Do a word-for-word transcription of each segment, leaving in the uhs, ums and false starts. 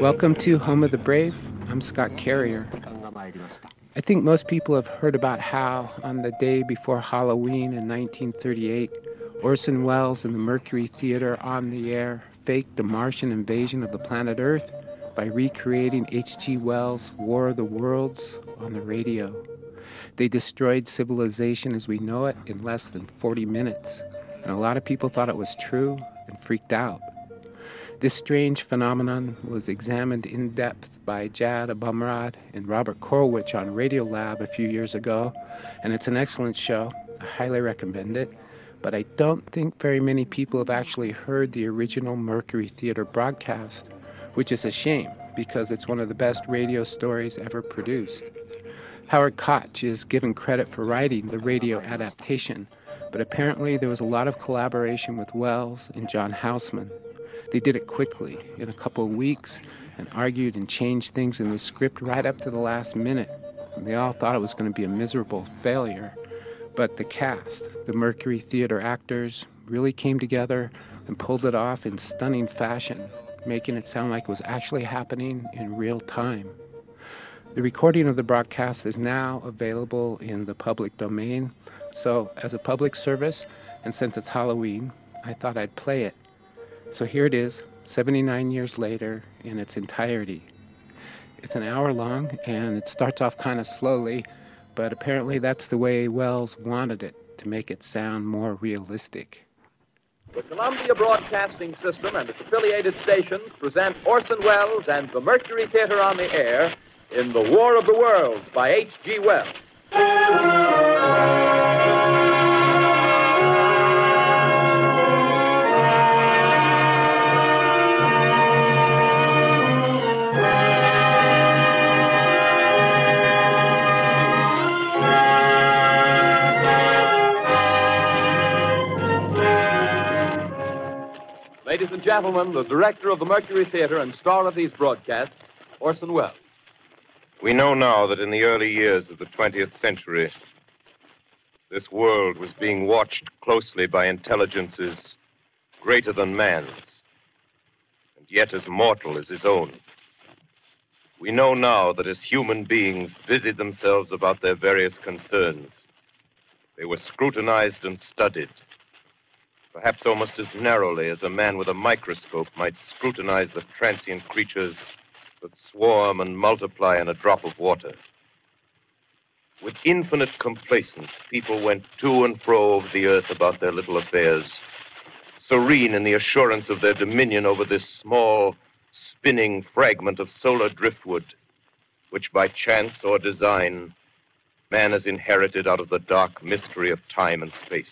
Welcome to Home of the Brave. I'm Scott Carrier. I think most people have heard about how, on the day before Halloween in nineteen thirty-eight, Orson Welles and the Mercury Theater on the air faked the Martian invasion of the planet Earth by recreating H G. Wells' War of the Worlds on the radio. They destroyed civilization as we know it in less than forty minutes, and a lot of people thought it was true and freaked out. This strange phenomenon was examined in depth by Jad Abumrad and Robert Corwich on Radio Lab a few years ago, and it's an excellent show. I highly recommend it, but I don't think very many people have actually heard the original Mercury Theater broadcast, which is a shame because it's one of the best radio stories ever produced. Howard Koch is given credit for writing the radio adaptation, but apparently there was a lot of collaboration with Wells and John Houseman. They did it quickly, in a couple of weeks, and argued and changed things in the script right up to the last minute. And they all thought it was going to be a miserable failure. But the cast, the Mercury Theater actors, really came together and pulled it off in stunning fashion, making it sound like it was actually happening in real time. The recording of the broadcast is now available in the public domain. So, as a public service, and since it's Halloween, I thought I'd play it. So here it is, seventy-nine years later, in its entirety. It's an hour long, and it starts off kind of slowly, but apparently that's the way Wells wanted it, to make it sound more realistic. The Columbia Broadcasting System and its affiliated stations present Orson Welles and the Mercury Theater on the air in The War of the Worlds by H G. Wells. Ladies and gentlemen, the director of the Mercury Theater and star of these broadcasts, Orson Welles. We know now that in the early years of the twentieth century, this world was being watched closely by intelligences greater than man's, and yet as mortal as his own. We know now that as human beings busied themselves about their various concerns, they were scrutinized and studied, perhaps almost as narrowly as a man with a microscope might scrutinize the transient creatures that swarm and multiply in a drop of water. With infinite complacence, people went to and fro over the earth about their little affairs, serene in the assurance of their dominion over this small, spinning fragment of solar driftwood, which by chance or design, man has inherited out of the dark mystery of time and space.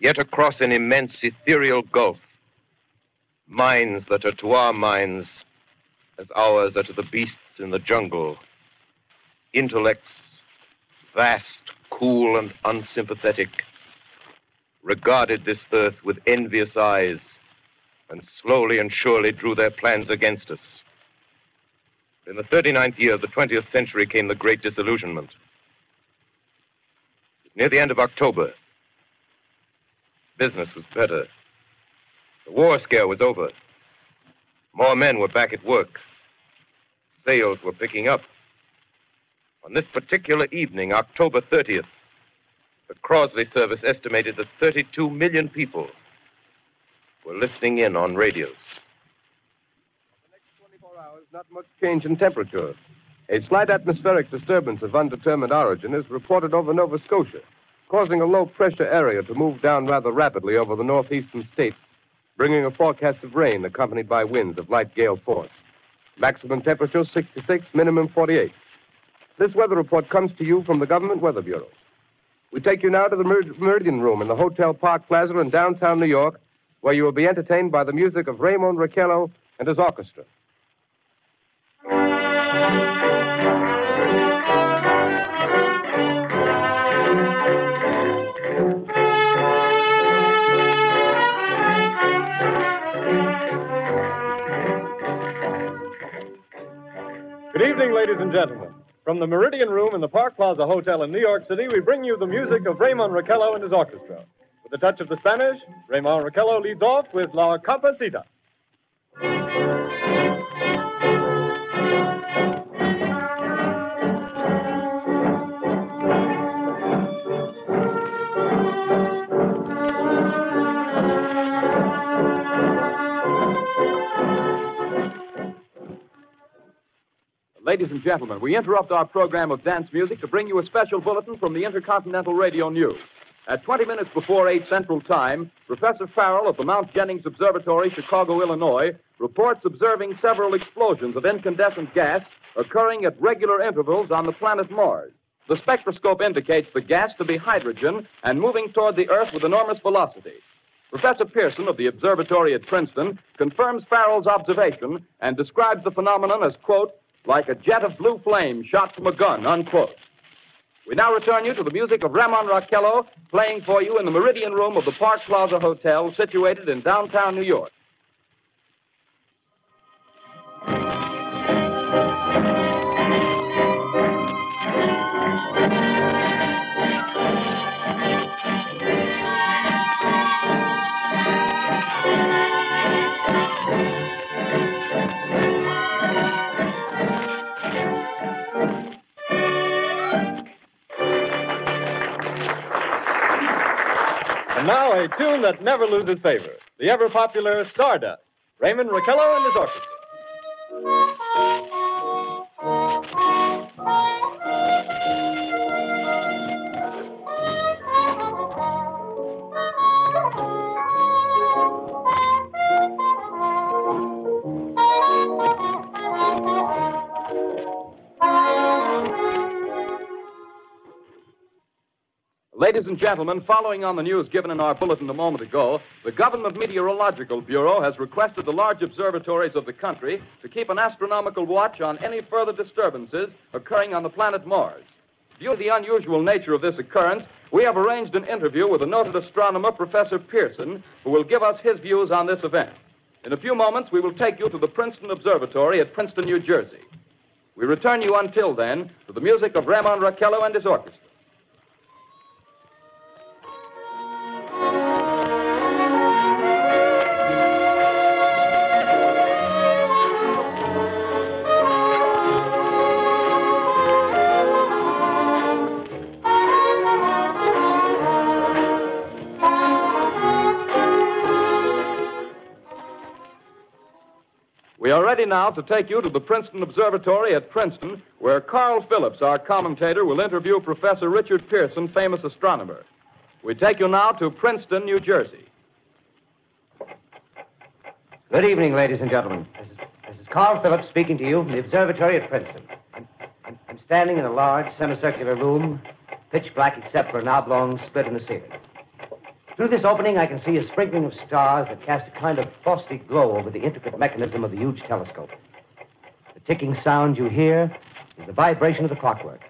Yet across an immense ethereal gulf, minds that are to our minds as ours are to the beasts in the jungle, intellects vast, cool, and unsympathetic, regarded this earth with envious eyes and slowly and surely drew their plans against us. In the thirty-ninth year of the twentieth century came the Great Disillusionment. Near the end of October, business was better. The war scare was over. More men were back at work. Sales were picking up. On this particular evening, October thirtieth, the Crosley Service estimated that thirty-two million people were listening in on radios. For the next twenty-four hours, not much change in temperature. A slight atmospheric disturbance of undetermined origin is reported over Nova Scotia, causing a low-pressure area to move down rather rapidly over the northeastern states, bringing a forecast of rain accompanied by winds of light gale force. Maximum temperature sixty-six, minimum forty-eight. This weather report comes to you from the Government Weather Bureau. We take you now to the Mer- Meridian Room in the Hotel Park Plaza in downtown New York, where you will be entertained by the music of Raymond Raquello and his orchestra. Good evening, ladies and gentlemen. From the Meridian Room in the Park Plaza Hotel in New York City, we bring you the music of Raymond Raquello and his orchestra. With a touch of the Spanish, Raymond Raquello leads off with La Capacita. Ladies and gentlemen, we interrupt our program of dance music to bring you a special bulletin from the Intercontinental Radio News. At twenty minutes before eight Central Time, Professor Farrell of the Mount Jennings Observatory, Chicago, Illinois, reports observing several explosions of incandescent gas occurring at regular intervals on the planet Mars. The spectroscope indicates the gas to be hydrogen and moving toward the Earth with enormous velocity. Professor Pearson of the observatory at Princeton confirms Farrell's observation and describes the phenomenon as, quote, like a jet of blue flame shot from a gun, unquote. We now return you to the music of Raymond Raquello, playing for you in the Meridian Room of the Park Plaza Hotel, situated in downtown New York. Now a tune that never loses favor, the ever-popular Stardust, Raymond Raquello and his orchestra. Ladies and gentlemen, following on the news given in our bulletin a moment ago, the Government Meteorological Bureau has requested the large observatories of the country to keep an astronomical watch on any further disturbances occurring on the planet Mars. Due to the unusual nature of this occurrence, we have arranged an interview with the noted astronomer, Professor Pearson, who will give us his views on this event. In a few moments, we will take you to the Princeton Observatory at Princeton, New Jersey. We return you until then to the music of Raymond Raquello and his orchestra. We are ready now to take you to the Princeton Observatory at Princeton, where Carl Phillips, our commentator, will interview Professor Richard Pearson, famous astronomer. We take you now to Princeton, New Jersey. Good evening, ladies and gentlemen. This is, this is Carl Phillips speaking to you from the observatory at Princeton. I'm, I'm, I'm standing in a large semicircular room, pitch black except for an oblong split in the ceiling. Through this opening, I can see a sprinkling of stars that cast a kind of frosty glow over the intricate mechanism of the huge telescope. The ticking sound you hear is the vibration of the clockwork.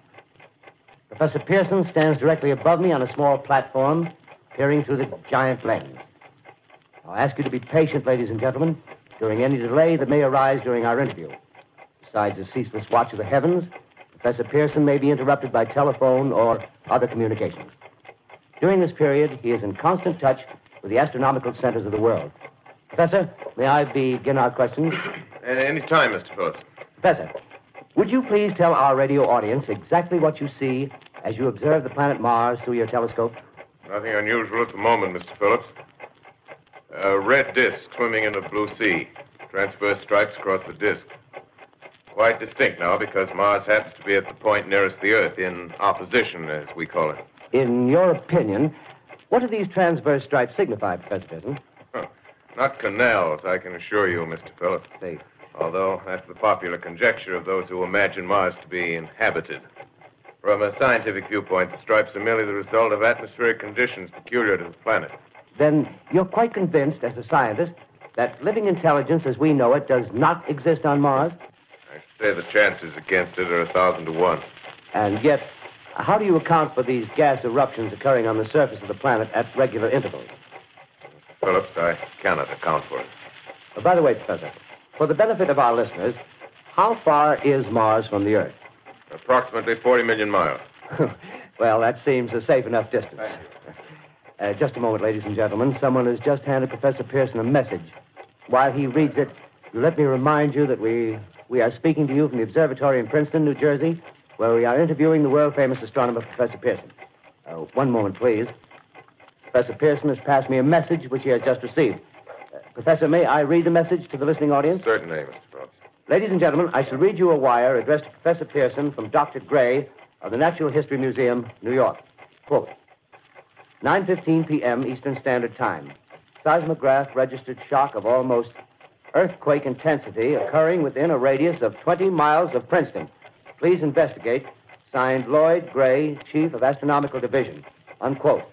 Professor Pearson stands directly above me on a small platform, peering through the giant lens. I'll ask you to be patient, ladies and gentlemen, during any delay that may arise during our interview. Besides the ceaseless watch of the heavens, Professor Pearson may be interrupted by telephone or other communications. During this period, he is in constant touch with the astronomical centers of the world. Professor, may I begin our questions? At any time, Mister Phillips. Professor, would you please tell our radio audience exactly what you see as you observe the planet Mars through your telescope? Nothing unusual at the moment, Mister Phillips. A red disk swimming in a blue sea. Transverse stripes across the disk. Quite distinct now because Mars happens to be at the point nearest the Earth, in opposition, as we call it. In your opinion, what do these transverse stripes signify, Professor Pearson? Huh. Not canals, I can assure you, Mister Phillips. They... Although that's the popular conjecture of those who imagine Mars to be inhabited. From a scientific viewpoint, the stripes are merely the result of atmospheric conditions peculiar to the planet. Then you're quite convinced, as a scientist, that living intelligence as we know it does not exist on Mars? I'd say the chances against it are a thousand to one. And yet... how do you account for these gas eruptions occurring on the surface of the planet at regular intervals? Phillips, I cannot account for it. Oh, by the way, Professor, for the benefit of our listeners, how far is Mars from the Earth? Approximately forty million miles. Well, that seems a safe enough distance. Uh, just a moment, ladies and gentlemen. Someone has just handed Professor Pearson a message. While he reads it, let me remind you that we we are speaking to you from the observatory in Princeton, New Jersey, where we are interviewing the world-famous astronomer, Professor Pearson. Uh, one moment, please. Professor Pearson has passed me a message which he has just received. Uh, Professor, may I read the message to the listening audience? Certainly, Mister Phillips. Ladies and gentlemen, I shall read you a wire addressed to Professor Pearson from Doctor Gray of the Natural History Museum, New York. Quote, nine fifteen p.m. Eastern Standard Time. Seismograph registered shock of almost earthquake intensity occurring within a radius of twenty miles of Princeton. Please investigate. Signed, Lloyd Gray, Chief of Astronomical Division. Unquote.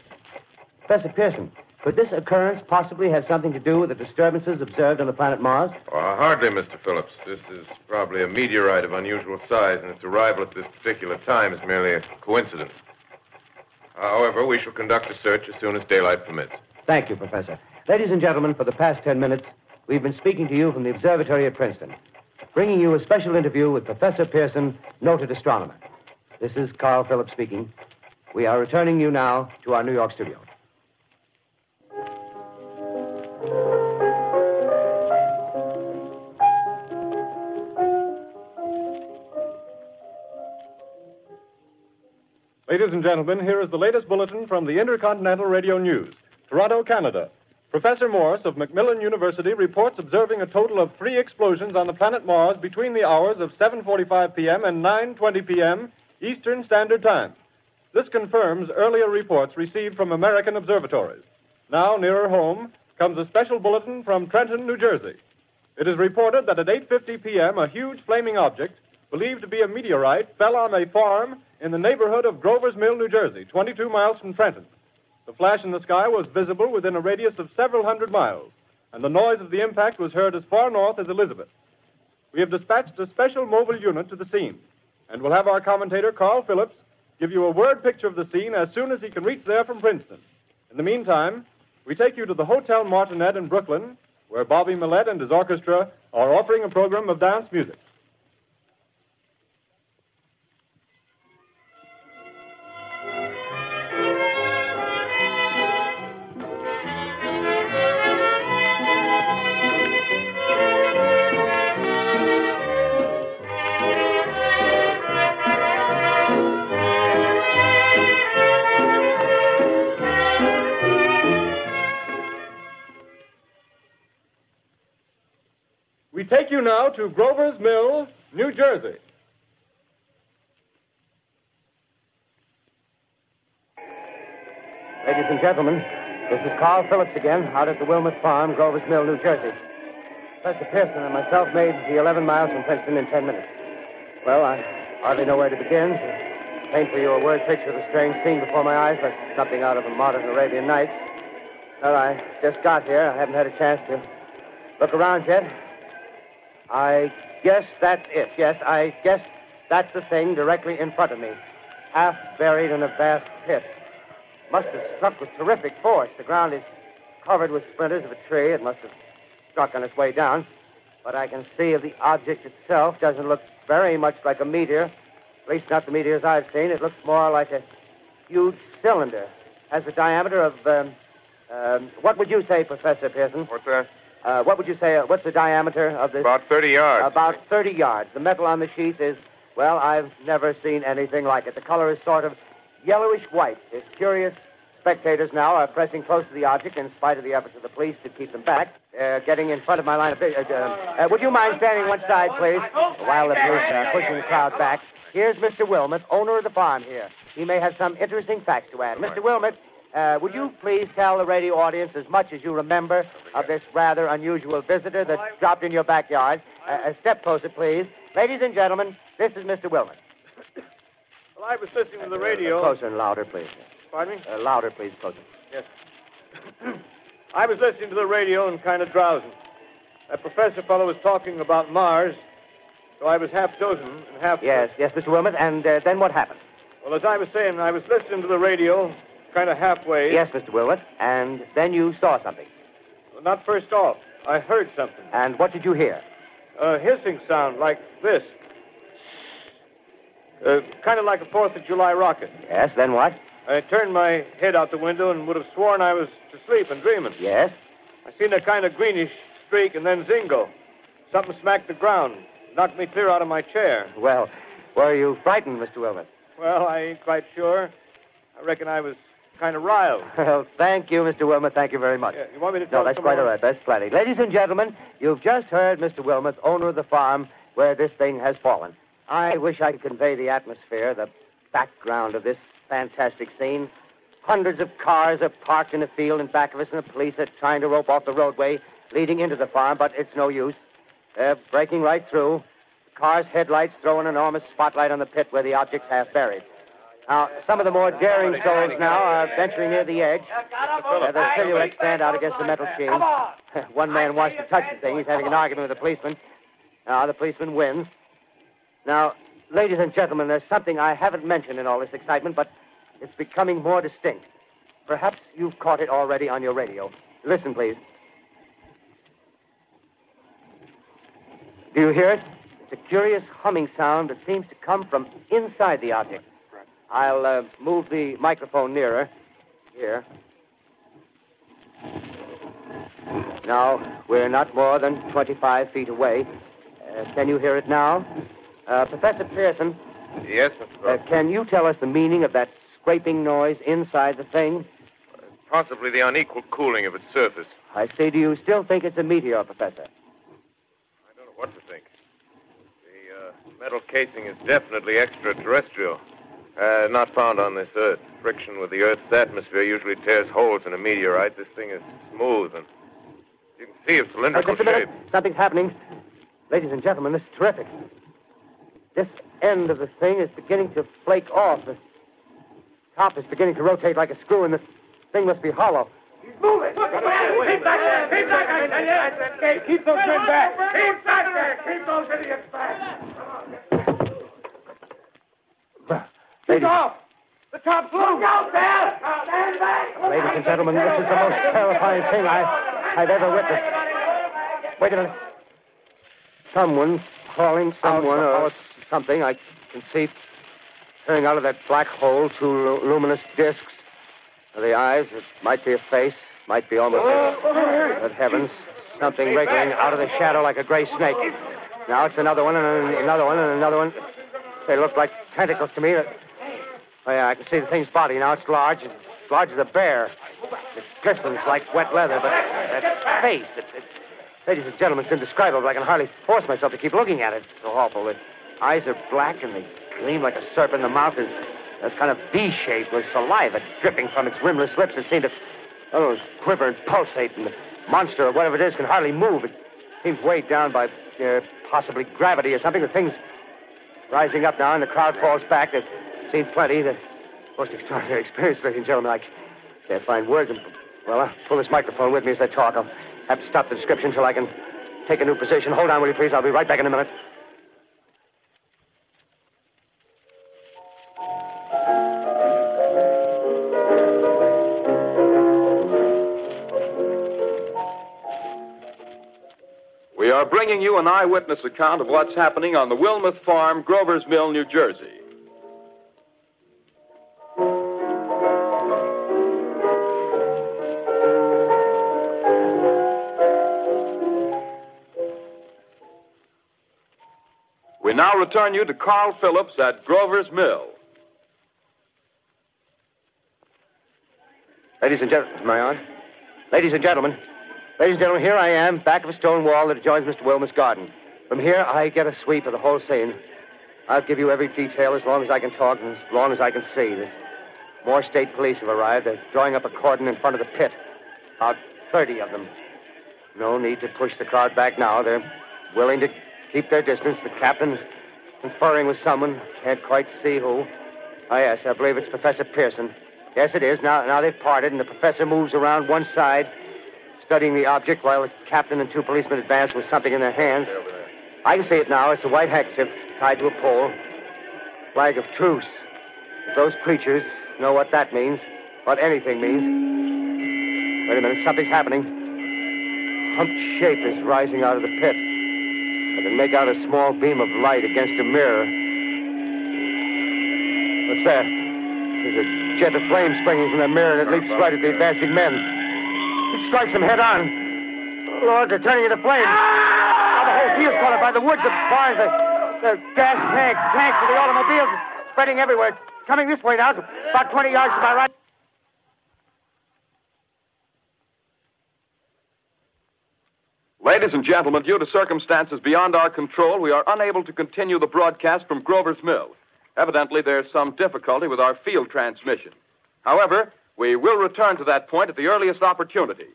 Professor Pearson, could this occurrence possibly have something to do with the disturbances observed on the planet Mars? Oh, hardly, Mister Phillips. This is probably a meteorite of unusual size, and its arrival at this particular time is merely a coincidence. However, we shall conduct a search as soon as daylight permits. Thank you, Professor. Ladies and gentlemen, for the past ten minutes, we've been speaking to you from the observatory at Princeton, bringing you a special interview with Professor Pearson, noted astronomer. This is Carl Phillips speaking. We are returning you now to our New York studio. Ladies and gentlemen, here is the latest bulletin from the Intercontinental Radio News. Toronto, Canada. Professor Morris of Macmillan University reports observing a total of three explosions on the planet Mars between the hours of seven forty-five p.m. and nine twenty p.m. Eastern Standard Time. This confirms earlier reports received from American observatories. Now, nearer home, comes a special bulletin from Trenton, New Jersey. It is reported that at eight fifty p.m., a huge flaming object, believed to be a meteorite, fell on a farm in the neighborhood of Grover's Mill, New Jersey, twenty-two miles from Trenton. The flash in the sky was visible within a radius of several hundred miles, and the noise of the impact was heard as far north as Elizabeth. We have dispatched a special mobile unit to the scene, and we'll have our commentator, Carl Phillips, give you a word picture of the scene as soon as he can reach there from Princeton. In the meantime, we take you to the Hotel Martinet in Brooklyn, where Bobby Millett and his orchestra are offering a program of dance music. We take you now to Grover's Mill, New Jersey. Ladies and gentlemen, this is Carl Phillips again, out at the Wilmuth Farm, Grover's Mill, New Jersey. Professor Pearson and myself made the eleven miles from Princeton in ten minutes. Well, I hardly know where to begin. To paint for you a word picture of the strange scene before my eyes, like something out of a modern Arabian Nights. Well, I just got here. I haven't had a chance to look around yet. I guess that's it. Yes, I guess that's the thing directly in front of me, half buried in a vast pit. Must have struck with terrific force. The ground is covered with splinters of a tree. It must have struck on its way down. What I can see of the object itself doesn't look very much like a meteor, at least not the meteors I've seen. It looks more like a huge cylinder. Has a diameter of, um, um, what would you say, Professor Pearson? What's that? Uh, what would you say, uh, what's the diameter of this? About thirty yards. About thirty yards. The metal on the sheath is, well, I've never seen anything like it. The color is sort of yellowish white. If curious spectators now are pressing close to the object in spite of the efforts of the police to keep them back. Uh, getting in front of my line of vision. Uh, uh, would you mind standing one side, please? While the police are pushing the crowd back. Here's Mister Wilmuth, owner of the farm here. He may have some interesting facts to add. Mister Wilmuth, Uh, would you please tell the radio audience as much as you remember of this rather unusual visitor that dropped in your backyard? Uh, a step closer, please. Ladies and gentlemen, this is Mister Wilmuth. Well, I was listening to the radio. Uh, closer and louder, please. Pardon me? Uh, louder, please, closer. Yes. I was listening to the radio and kind of drowsing. That professor fellow was talking about Mars, so I was half dozing and half... Yes, yes, Mister Wilmuth, and uh, then what happened? Well, as I was saying, I was listening to the radio... kind of halfway. Yes, Mister Wilmuth. And then you saw something. Well, not first off. I heard something. And what did you hear? A hissing sound like this. Uh, kind of like a Fourth of July rocket. Yes, then what? I turned my head out the window and would have sworn I was to sleep and dreaming. Yes? I seen a kind of greenish streak and then zingo. Something smacked the ground, knocked me clear out of my chair. Well, were you frightened, Mister Wilmuth? Well, I ain't quite sure. I reckon I was kind of riled. Well, thank you, Mister Wilmuth. Thank you very much. Yeah, you want me to tell No, that's quite all right. That's plenty. Ladies and gentlemen, you've just heard Mister Wilmuth, owner of the farm where this thing has fallen. I wish I could convey the atmosphere, the background of this fantastic scene. Hundreds of cars are parked in a field in back of us, and the police are trying to rope off the roadway leading into the farm, but it's no use. They're breaking right through. The car's headlights throw an enormous spotlight on the pit where the object's half buried. Now, some of the more daring souls now are venturing near the edge. Uh, their silhouettes stand out against the metal shield. One man wants to touch the thing. He's having an argument with a policeman. Now, the policeman wins. Now, ladies and gentlemen, there's something I haven't mentioned in all this excitement, but it's becoming more distinct. Perhaps you've caught it already on your radio. Listen, please. Do you hear it? It's a curious humming sound that seems to come from inside the object. I'll uh, move the microphone nearer. Here. Now, we're not more than twenty-five feet away. Uh, can you hear it now? Uh, Professor Pearson. Yes, Mister Brown. Uh, can you tell us the meaning of that scraping noise inside the thing? Possibly the unequal cooling of its surface. I say, do you still think it's a meteor, Professor? I don't know what to think. The uh, metal casing is definitely extraterrestrial. Uh, not found on this Earth. Friction with the Earth's atmosphere usually tears holes in a meteorite. This thing is smooth, and you can see its cylindrical uh, just a shape. Minute. Something's happening. Ladies and gentlemen, this is terrific. This end of the thing is beginning to flake off. The top is beginning to rotate like a screw, and the thing must be hollow. He's moving. Look, Look back. Keep back there. Keep back there. Keep back there. Hey, keep those men back. Keep back there. Keep those idiots back. Ladies. Off. The top's loose. Look out there. Stand back. Ladies and gentlemen, this is the most terrifying thing I, I've ever witnessed. Wait a minute. Someone's calling someone or something. I can see turning out of that black hole two l- luminous discs. The eyes, it might be a face, might be almost a... But heavens, something wriggling out of the shadow like a gray snake. Now it's another one and another one and another one. They look like tentacles to me. Oh, yeah, I can see the thing's body now. It's large, as large as a bear. It glistens like wet leather, but that face, it, it, ladies and gentlemen, it's indescribable. I can hardly force myself to keep looking at it. It's so awful. The eyes are black, and they gleam like a serpent. The mouth is a kind of V-shaped with saliva dripping from its rimless lips. It seems to oh, quiver and pulsate, and the monster or whatever it is can hardly move. It seems weighed down by uh, possibly gravity or something. The thing's rising up now, and the crowd falls back. There's seen plenty. The most extraordinary experience, ladies and gentlemen. I can't find words. And, well, I'll pull this microphone with me as I talk. I'll have to stop the description till I can take a new position. Hold on, will you, please? I'll be right back in a minute. We are bringing you an eyewitness account of what's happening on the Wilmuth Farm, Grover's Mill, New Jersey. We now return you to Carl Phillips at Grover's Mill. Ladies and gentlemen, my aunt. Ladies and gentlemen. Ladies and gentlemen, here I am, back of a stone wall that adjoins Mister Wilmuth's garden. From here, I get a sweep of the whole scene. I'll give you every detail as long as I can talk and as long as I can see. There's more state police have arrived. They're drawing up a cordon in front of the pit. About thirty of them. No need to push the crowd back now. They're willing to keep their distance. The captain's conferring with someone. Can't quite see who. Oh, yes, I believe it's Professor Pearson. Yes, it is. Now, now they've parted, and the professor moves around one side, studying the object while the captain and two policemen advance with something in their hands. I can see it now. It's a white handkerchief tied to a pole. Flag of truce. If those creatures know what that means, what anything means. Wait a minute. Something's happening. A humped shape is rising out of the pit. I can make out a small beam of light against a mirror. What's that? There's a jet of flame springing from the mirror, and it leaps right at the advancing men. It strikes them head on. Lord, they're turning into flames. Now the whole field's caught up by the woods, the bars, the, the gas tanks, tanks for the automobiles, spreading everywhere. Coming this way now, about twenty yards to my right. Ladies and gentlemen, due to circumstances beyond our control, we are unable to continue the broadcast from Grover's Mill. Evidently, there's some difficulty with our field transmission. However, we will return to that point at the earliest opportunity.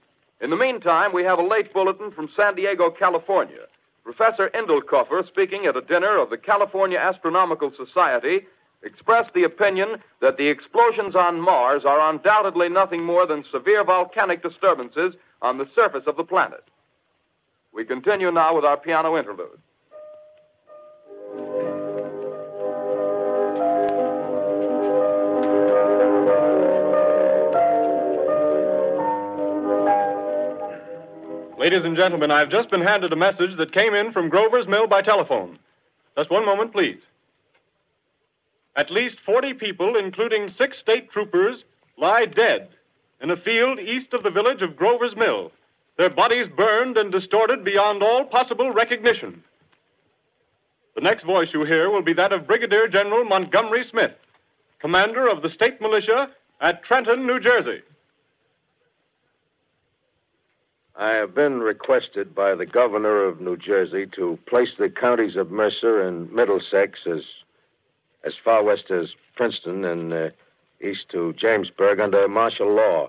In the meantime, we have a late bulletin from San Diego, California. Professor Indelkoffer, speaking at a dinner of the California Astronomical Society, expressed the opinion that the explosions on Mars are undoubtedly nothing more than severe volcanic disturbances on the surface of the planet. We continue now with our piano interlude. Ladies and gentlemen, I've just been handed a message that came in from Grover's Mill by telephone. Just one moment, please. At least forty people, including six state troopers, lie dead in a field east of the village of Grover's Mill. Their bodies burned and distorted beyond all possible recognition. The next voice you hear will be that of Brigadier General Montgomery Smith, commander of the state militia at Trenton, New Jersey. I have been requested by the governor of New Jersey to place the counties of Mercer and Middlesex as, as far west as Princeton and uh, east to Jamesburg under martial law.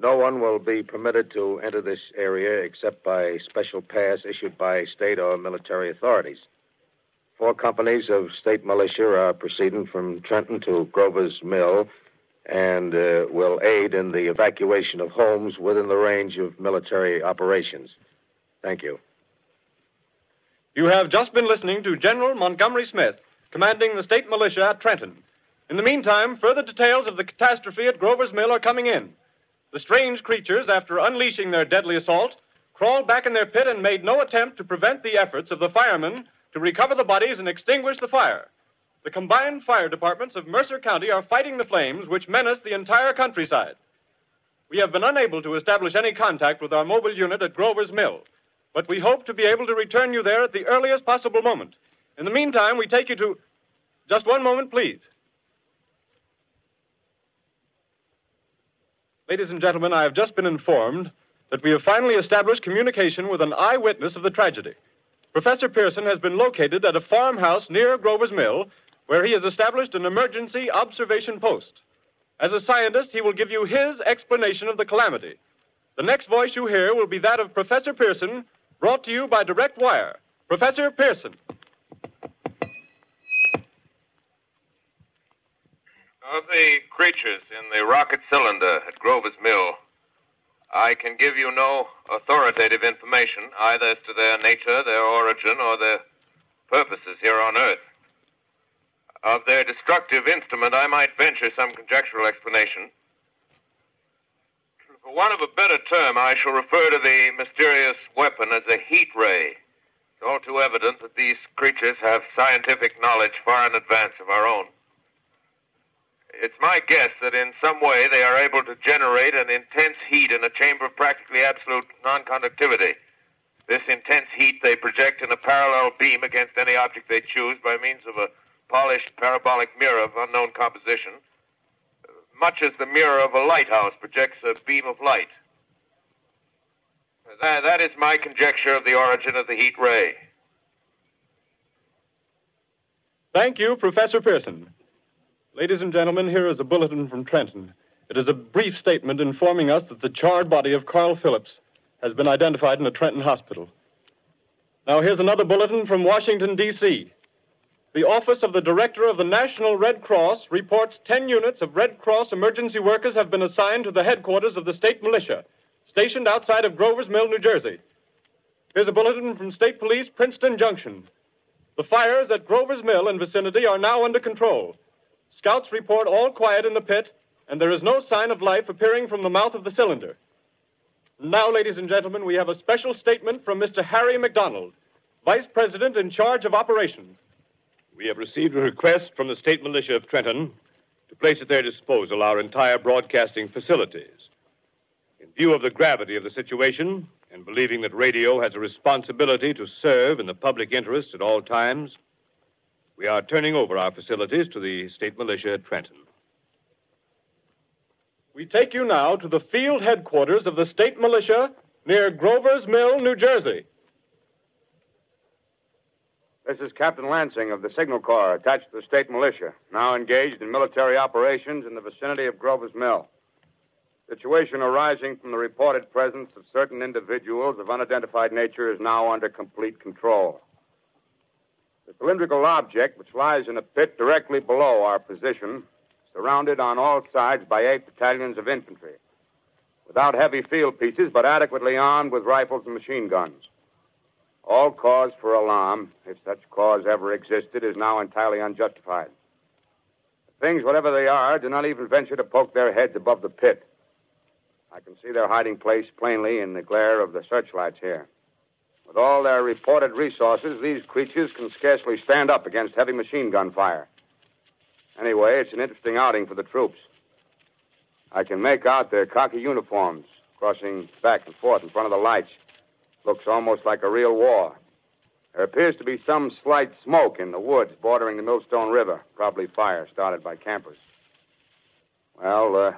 No one will be permitted to enter this area except by special pass issued by state or military authorities. Four companies of state militia are proceeding from Trenton to Grover's Mill and uh, will aid in the evacuation of homes within the range of military operations. Thank you. You have just been listening to General Montgomery Smith, commanding the state militia at Trenton. In the meantime, further details of the catastrophe at Grover's Mill are coming in. The strange creatures, after unleashing their deadly assault, crawled back in their pit and made no attempt to prevent the efforts of the firemen to recover the bodies and extinguish the fire. The combined fire departments of Mercer County are fighting the flames which menace the entire countryside. We have been unable to establish any contact with our mobile unit at Grover's Mill, but we hope to be able to return you there at the earliest possible moment. In the meantime, we take you to... Just one moment, please. Ladies and gentlemen, I have just been informed that we have finally established communication with an eyewitness of the tragedy. Professor Pearson has been located at a farmhouse near Grover's Mill, where he has established an emergency observation post. As a scientist, he will give you his explanation of the calamity. The next voice you hear will be that of Professor Pearson, brought to you by direct wire. Professor Pearson. Of the creatures in the rocket cylinder at Grover's Mill, I can give you no authoritative information, either as to their nature, their origin, or their purposes here on Earth. Of their destructive instrument, I might venture some conjectural explanation. For want of a better term, I shall refer to the mysterious weapon as a heat ray. It's all too evident that these creatures have scientific knowledge far in advance of our own. It's my guess that in some way they are able to generate an intense heat in a chamber of practically absolute non-conductivity. This intense heat they project in a parallel beam against any object they choose by means of a polished parabolic mirror of unknown composition, much as the mirror of a lighthouse projects a beam of light. That, that is my conjecture of the origin of the heat ray. Thank you, Professor Pearson. Ladies and gentlemen, here is a bulletin from Trenton. It is a brief statement informing us that the charred body of Carl Phillips has been identified in a Trenton hospital. Now here's another bulletin from Washington, D C The Office of the Director of the National Red Cross reports ten units of Red Cross emergency workers have been assigned to the headquarters of the state militia, stationed outside of Grover's Mill, New Jersey. Here's a bulletin from State Police, Princeton Junction. The fires at Grover's Mill and vicinity are now under control. Scouts report all quiet in the pit, and there is no sign of life appearing from the mouth of the cylinder. Now, ladies and gentlemen, we have a special statement from Mister Harry McDonald, Vice President in charge of operations. We have received a request from the State Militia of Trenton to place at their disposal our entire broadcasting facilities. In view of the gravity of the situation, and believing that radio has a responsibility to serve in the public interest at all times, we are turning over our facilities to the state militia at Trenton. We take you now to the field headquarters of the state militia near Grover's Mill, New Jersey. This is Captain Lansing of the Signal Corps, attached to the state militia, now engaged in military operations in the vicinity of Grover's Mill. Situation arising from the reported presence of certain individuals of unidentified nature is now under complete control. The cylindrical object, which lies in a pit directly below our position, surrounded on all sides by eight battalions of infantry, without heavy field pieces, but adequately armed with rifles and machine guns. All cause for alarm, if such cause ever existed, is now entirely unjustified. Things, whatever they are, do not even venture to poke their heads above the pit. I can see their hiding place plainly in the glare of the searchlights here. With all their reported resources, these creatures can scarcely stand up against heavy machine gun fire. Anyway, it's an interesting outing for the troops. I can make out their khaki uniforms, crossing back and forth in front of the lights. Looks almost like a real war. There appears to be some slight smoke in the woods bordering the Millstone River, probably fire started by campers. Well, uh,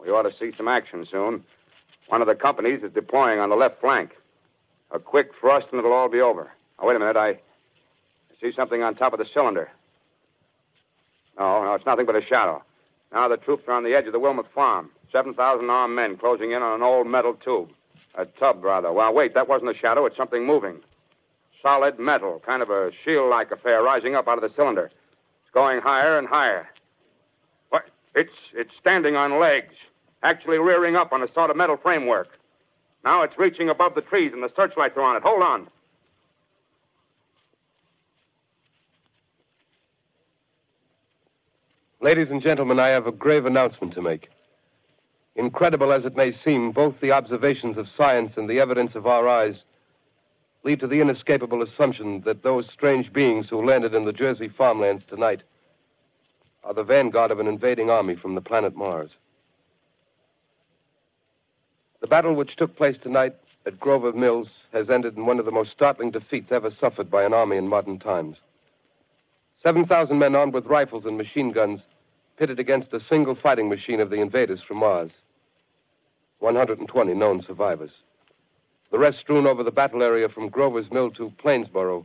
we ought to see some action soon. One of the companies is deploying on the left flank. A quick thrust and it'll all be over. Now, wait a minute, I, I see something on top of the cylinder. No, no, it's nothing but a shadow. Now the troops are on the edge of the Wilmuth Farm. seven thousand armed men closing in on an old metal tube. A tub, rather. Well, wait, that wasn't a shadow. It's something moving. Solid metal, kind of a shield-like affair rising up out of the cylinder. It's going higher and higher. What? It's, it's standing on legs, actually rearing up on a sort of metal framework. Now it's reaching above the trees, and the searchlights are on it. Hold on. Ladies and gentlemen, I have a grave announcement to make. Incredible as it may seem, both the observations of science and the evidence of our eyes lead to the inescapable assumption that those strange beings who landed in the Jersey farmlands tonight are the vanguard of an invading army from the planet Mars. The battle which took place tonight at Grover Mills has ended in one of the most startling defeats ever suffered by an army in modern times. seven thousand men armed with rifles and machine guns pitted against a single fighting machine of the invaders from Mars. one hundred twenty known survivors. The rest strewn over the battle area from Grover's Mill to Plainsboro,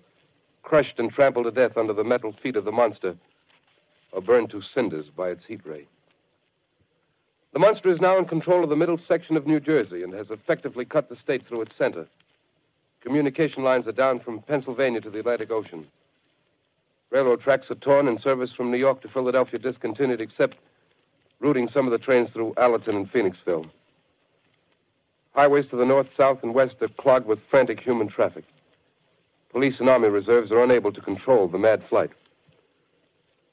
crushed and trampled to death under the metal feet of the monster, or burned to cinders by its heat ray. The monster is now in control of the middle section of New Jersey and has effectively cut the state through its center. Communication lines are down from Pennsylvania to the Atlantic Ocean. Railroad tracks are torn and service from New York to Philadelphia discontinued, except routing some of the trains through Allerton and Phoenixville. Highways to the north, south, and west are clogged with frantic human traffic. Police and Army reserves are unable to control the mad flight.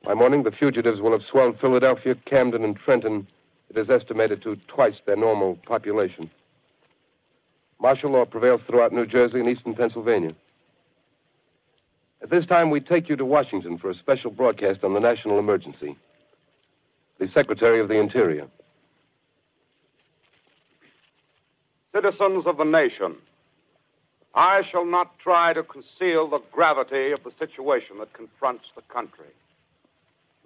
By morning, the fugitives will have swelled Philadelphia, Camden, and Trenton. It is estimated to twice their normal population. Martial law prevails throughout New Jersey and eastern Pennsylvania. At this time, we take you to Washington for a special broadcast on the national emergency. The Secretary of the Interior. Citizens of the nation, I shall not try to conceal the gravity of the situation that confronts the country,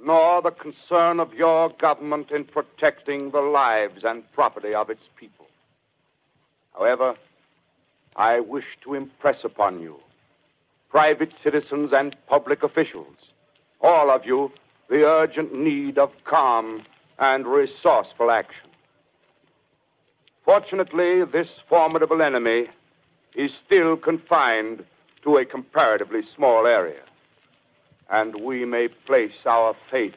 nor the concern of your government in protecting the lives and property of its people. However, I wish to impress upon you, private citizens and public officials, all of you, the urgent need of calm and resourceful action. Fortunately, this formidable enemy is still confined to a comparatively small area, and we may place our faith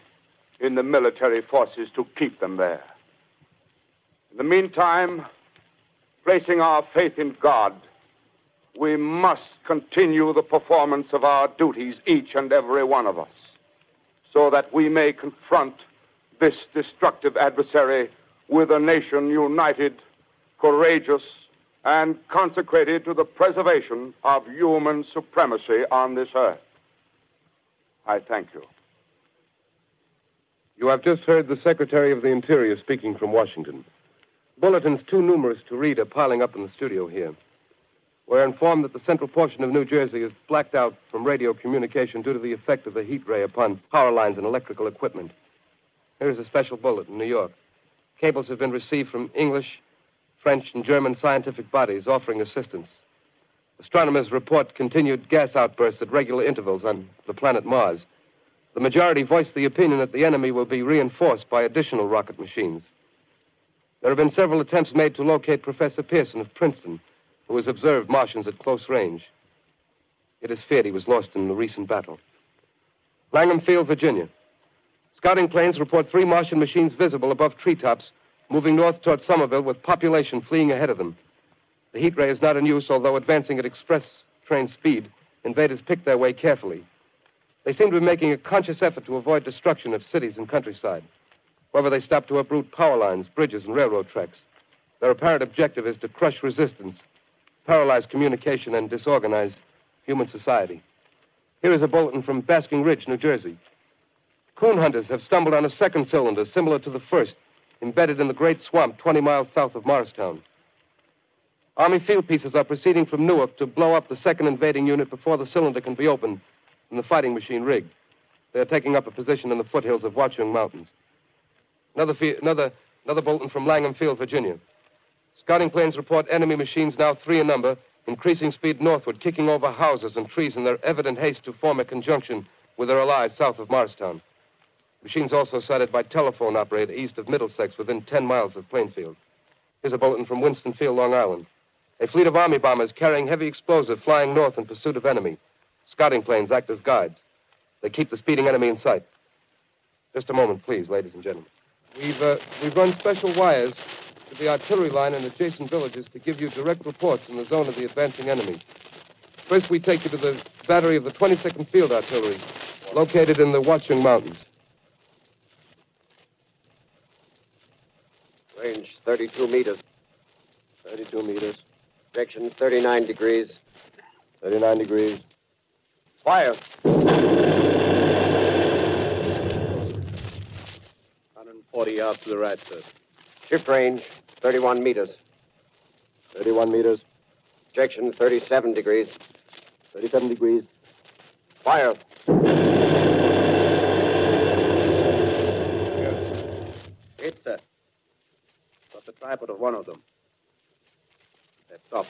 in the military forces to keep them there. In the meantime, placing our faith in God, we must continue the performance of our duties, each and every one of us, so that we may confront this destructive adversary with a nation united, courageous, and consecrated to the preservation of human supremacy on this earth. I thank you. You have just heard the Secretary of the Interior speaking from Washington. Bulletins too numerous to read are piling up in the studio here. We're informed that the central portion of New Jersey is blacked out from radio communication due to the effect of the heat ray upon power lines and electrical equipment. Here is a special bullet in New York. Cables have been received from English, French, and German scientific bodies offering assistance. Astronomers report continued gas outbursts at regular intervals on the planet Mars. The majority voiced the opinion that the enemy will be reinforced by additional rocket machines. There have been several attempts made to locate Professor Pearson of Princeton, who has observed Martians at close range. It is feared he was lost in the recent battle. Langham Field, Virginia. Scouting planes report three Martian machines visible above treetops, moving north toward Somerville with population fleeing ahead of them. The heat ray is not in use, although advancing at express train speed, invaders pick their way carefully. They seem to be making a conscious effort to avoid destruction of cities and countryside. However, they stop to uproot power lines, bridges, and railroad tracks. Their apparent objective is to crush resistance, paralyze communication, and disorganize human society. Here is a bulletin from Basking Ridge, New Jersey. Coon hunters have stumbled on a second cylinder similar to the first, embedded in the great swamp twenty miles south of Morristown. Army field pieces are proceeding from Newark to blow up the second invading unit before the cylinder can be opened and the fighting machine rigged. They are taking up a position in the foothills of Wachung Mountains. Another, fe- another, another bulletin from Langham Field, Virginia. Scouting planes report enemy machines, now three in number, increasing speed northward, kicking over houses and trees in their evident haste to form a conjunction with their allies south of Morristown. Machines also sighted by telephone operator east of Middlesex within ten miles of Plainfield. Here's a bulletin from Winston Field, Long Island. A fleet of army bombers carrying heavy explosive flying north in pursuit of enemy. Scouting planes act as guides. They keep the speeding enemy in sight. Just a moment, please, ladies and gentlemen. We've, uh, we've run special wires to the artillery line and adjacent villages to give you direct reports in the zone of the advancing enemy. First, we take you to the battery of the twenty-second Field Artillery, located in the Wachung Mountains. Range thirty-two meters. thirty-two meters. Direction thirty-nine degrees. thirty-nine degrees. Fire! one hundred forty yards to the right, sir. Shift range, thirty-one meters. thirty-one meters. Projection, thirty-seven degrees. thirty-seven degrees. Fire. Yes. It's a... Got the tripod of one of them. They're stopped.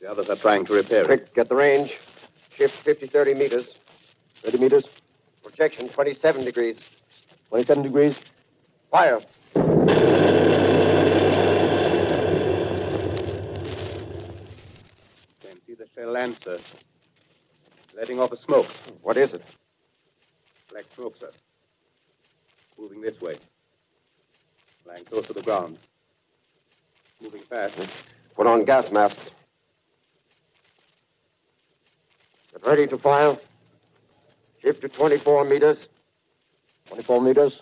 The others are trying to repair it. Quick, get the range. Shift fifty, thirty meters. thirty meters. Projection, twenty-seven degrees. twenty-seven degrees. Fire. Can see the shell land, sir. Letting off a smoke. What is it? Black smoke, sir. Moving this way. Lying close to the ground. Moving fast. Put on gas masks. Get ready to fire. Shift to twenty-four meters. twenty-four meters.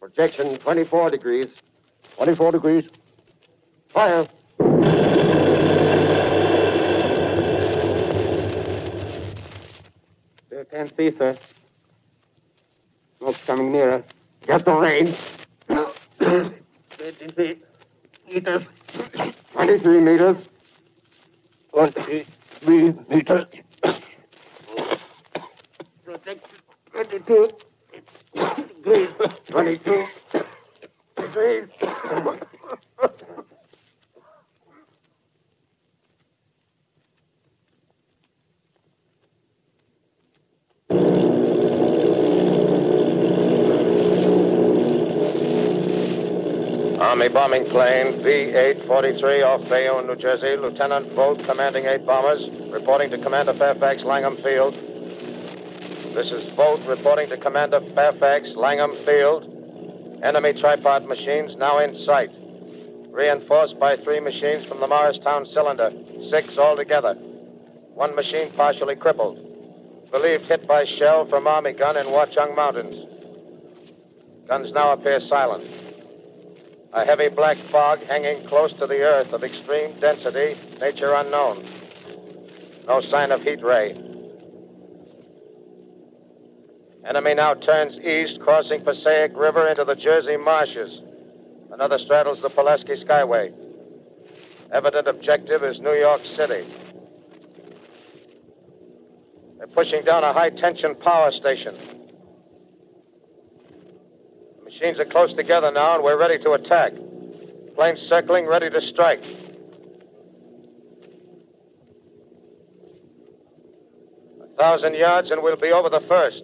Projection, twenty-four degrees. twenty-four degrees. Fire. Still can't see, sir. Smoke's coming nearer. Get the range. thirty-three meters. twenty-three meters. forty-three meters. Projection, twenty-two degrees. twenty-two degrees. Army bombing plane B eight forty-three off Bayonne, New Jersey. Lieutenant Bolt, commanding eight bombers, reporting to Commander Fairfax, Langham Field. This is Bolt reporting to Commander Fairfax, Langham Field. Enemy tripod machines now in sight. Reinforced by three machines from the Morristown cylinder, six altogether. One machine partially crippled. Believed hit by shell from Army gun in Wachung Mountains. Guns now appear silent. A heavy black fog hanging close to the earth of extreme density, nature unknown. No sign of heat ray. Enemy now turns east, crossing Passaic River into the Jersey marshes. Another straddles the Pulaski Skyway. Evident objective is New York City. They're pushing down a high-tension power station. The machines are close together now, and we're ready to attack. Planes circling, ready to strike. A thousand yards, and we'll be over the first.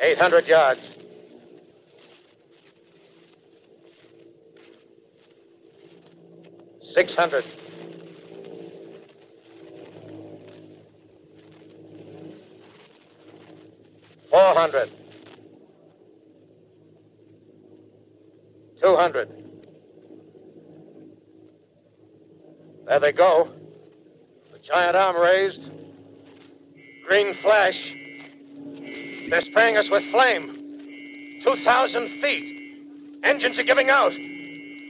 Eight hundred yards. Six hundred. Four hundred. Two hundred. There they go. The giant arm raised. Green flash. They're spraying us with flame. Two thousand feet. Engines are giving out.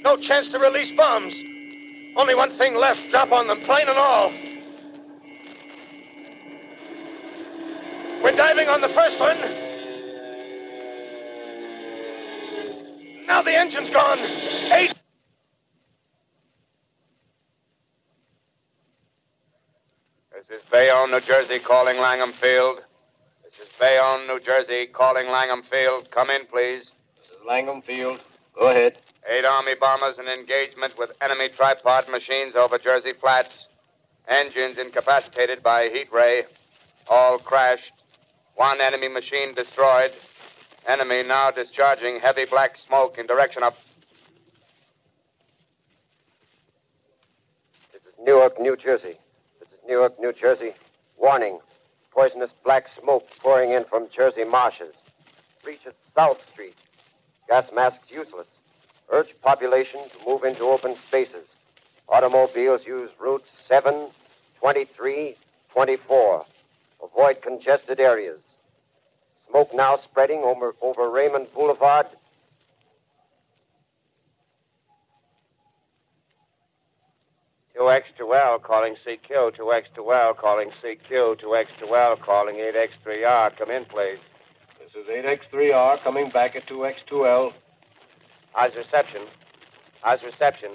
No chance to release bombs. Only one thing left. Drop on them, plane and all. We're diving on the first one. Now the engine's gone. Eight. This is Bayonne, New Jersey, calling Langham Field. This is Bayonne, New Jersey, calling Langham Field. Come in, please. This is Langham Field. Go ahead. Eight Army bombers in engagement with enemy tripod machines over Jersey Flats. Engines incapacitated by heat ray. All crashed. One enemy machine destroyed. Enemy now discharging heavy black smoke in direction of... This is Newark, New Jersey. This is Newark, New Jersey. Warning. Poisonous black smoke pouring in from Jersey marshes. Reaches South Street. Gas masks useless. Urge population to move into open spaces. Automobiles use routes seven, twenty-three, twenty-four. Avoid congested areas. Smoke now spreading over, over Raymond Boulevard. two X two L calling C Q, two X two L calling C Q, two X two L calling eight X three R. Come in, please. This is eight X three R coming back at two X two L. How's reception? How's reception?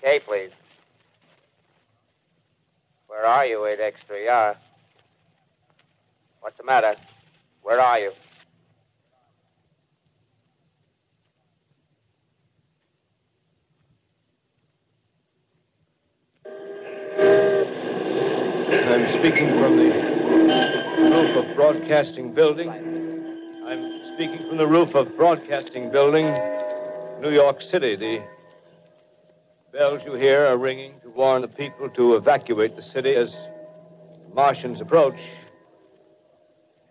K, please. Where are you, eight X three R? What's the matter? Where are you? I'm speaking from the roof of Broadcasting Building. I'm speaking from the roof of Broadcasting Building, New York City. The bells you hear are ringing to warn the people to evacuate the city as the Martians approach.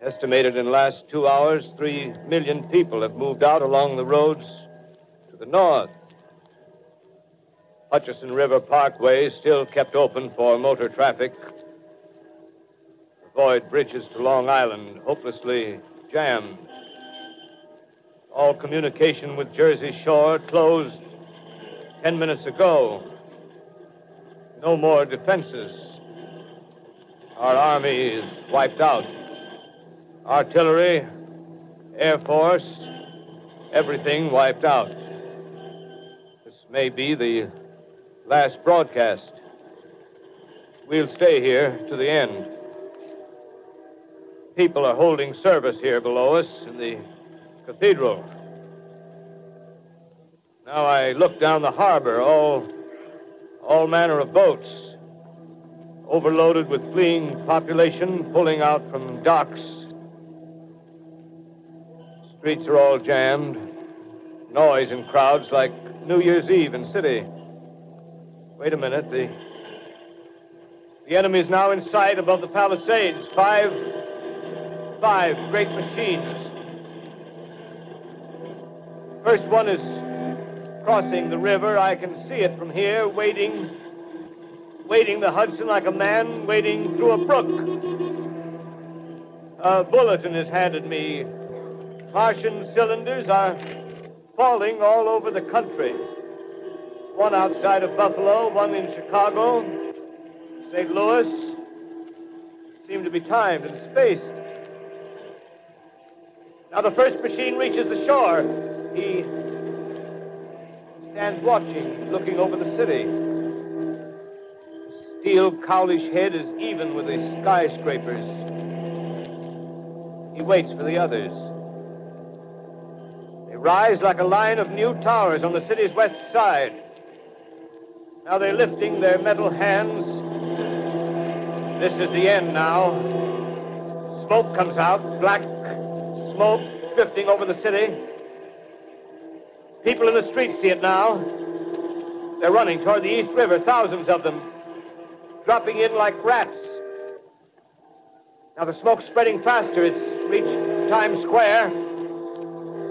Estimated in the last two hours, three million people have moved out along the roads to the north. Hutchinson River Parkway still kept open for motor traffic. Avoid bridges to Long Island, hopelessly jammed. All communication with Jersey Shore closed ten minutes ago. No more defenses. Our army is wiped out. Artillery, Air Force, everything wiped out. This may be the last broadcast. We'll stay here to the end. People are holding service here below us in the cathedral. Now I look down the harbor, all, all manner of boats, overloaded with fleeing population, pulling out from docks. Streets are all jammed, noise in crowds like New Year's Eve in city. Wait a minute, the, the enemy's now in sight above the Palisades, five... Five great machines. First one is crossing the river. I can see it from here, wading, wading the Hudson like a man wading through a brook. A bulletin is handed me. Martian cylinders are falling all over the country. One outside of Buffalo, one in Chicago, Saint Louis, seem to be timed and spaced. Now the first machine reaches the shore. He stands watching, looking over the city. The steel cowlish head is even with the skyscrapers. He waits for the others. They rise like a line of new towers on the city's west side. Now they're lifting their metal hands. This is the end now. Smoke comes out, black smoke drifting over the city. People in the streets see it now. They're running toward the East River, thousands of them, dropping in like rats. Now the smoke's spreading faster. It's reached Times Square.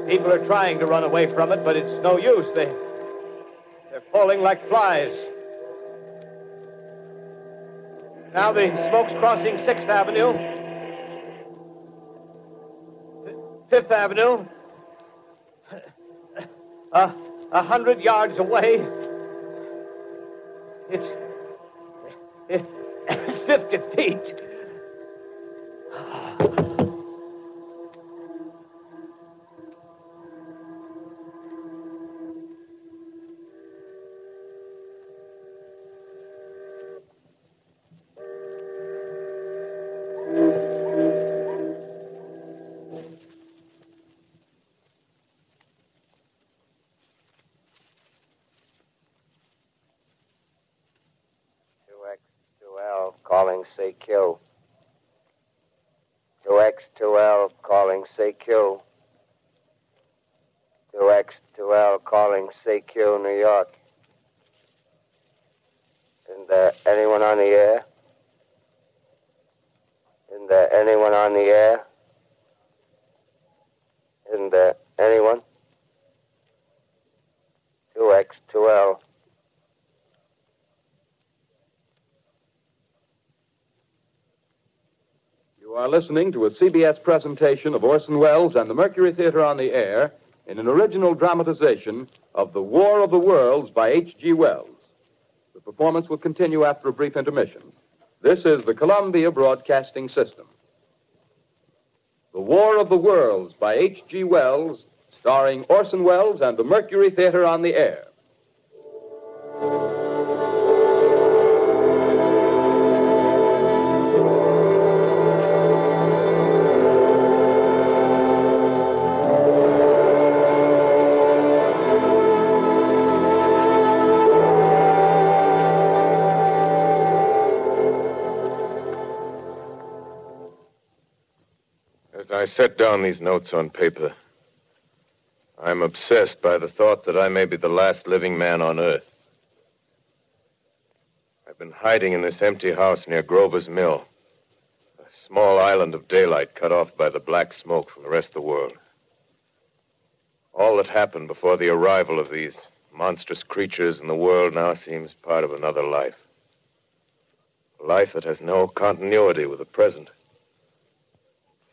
People are trying to run away from it, but it's no use. They, they're falling like flies. Now the smoke's crossing sixth Avenue. fifth Avenue. Uh, a hundred yards away. It's... It's fifty feet. two X two L calling C Q. two X two L calling C Q, New York. Isn't there anyone on the air? Isn't there anyone on the air? Isn't there anyone? two X two L. You are listening to a C B S presentation of Orson Welles and the Mercury Theater on the Air in an original dramatization of The War of the Worlds by H G Wells. The performance will continue after a brief intermission. This is the Columbia Broadcasting System. The War of the Worlds by H G Wells, starring Orson Welles and the Mercury Theater on the Air. I set down these notes on paper. I'm obsessed by the thought that I may be the last living man on Earth. I've been hiding in this empty house near Grover's Mill, a small island of daylight cut off by the black smoke from the rest of the world. All that happened before the arrival of these monstrous creatures in the world now seems part of another life. A life that has no continuity with the present.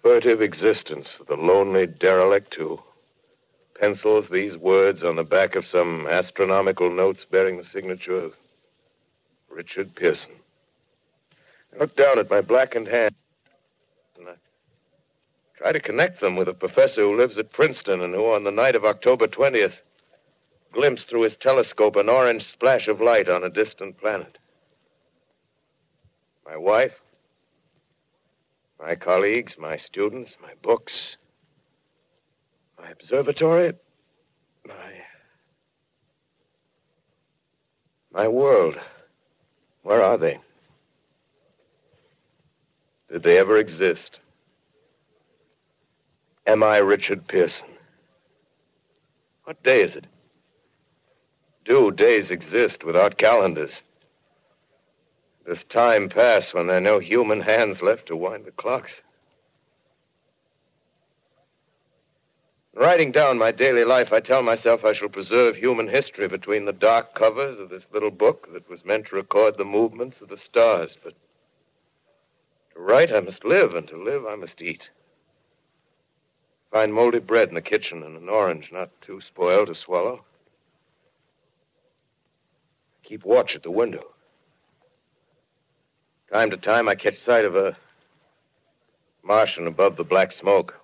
Furtive existence of the lonely derelict who pencils these words on the back of some astronomical notes bearing the signature of Richard Pearson. I look down at my blackened hands, and I try to connect them with a professor who lives at Princeton and who, on the night of October twentieth, glimpsed through his telescope an orange splash of light on a distant planet. My wife, my colleagues, my students, my books, my observatory, my... my world. Where are they? Did they ever exist? Am I Richard Pearson? What day is it? Do days exist without calendars? Does time pass when there are no human hands left to wind the clocks? In writing down my daily life, I tell myself I shall preserve human history between the dark covers of this little book that was meant to record the movements of the stars. But to write, I must live, and to live, I must eat. Find moldy bread in the kitchen and an orange not too spoiled to swallow. Keep watch at the window. Time to time, I catch sight of a Martian above the black smoke.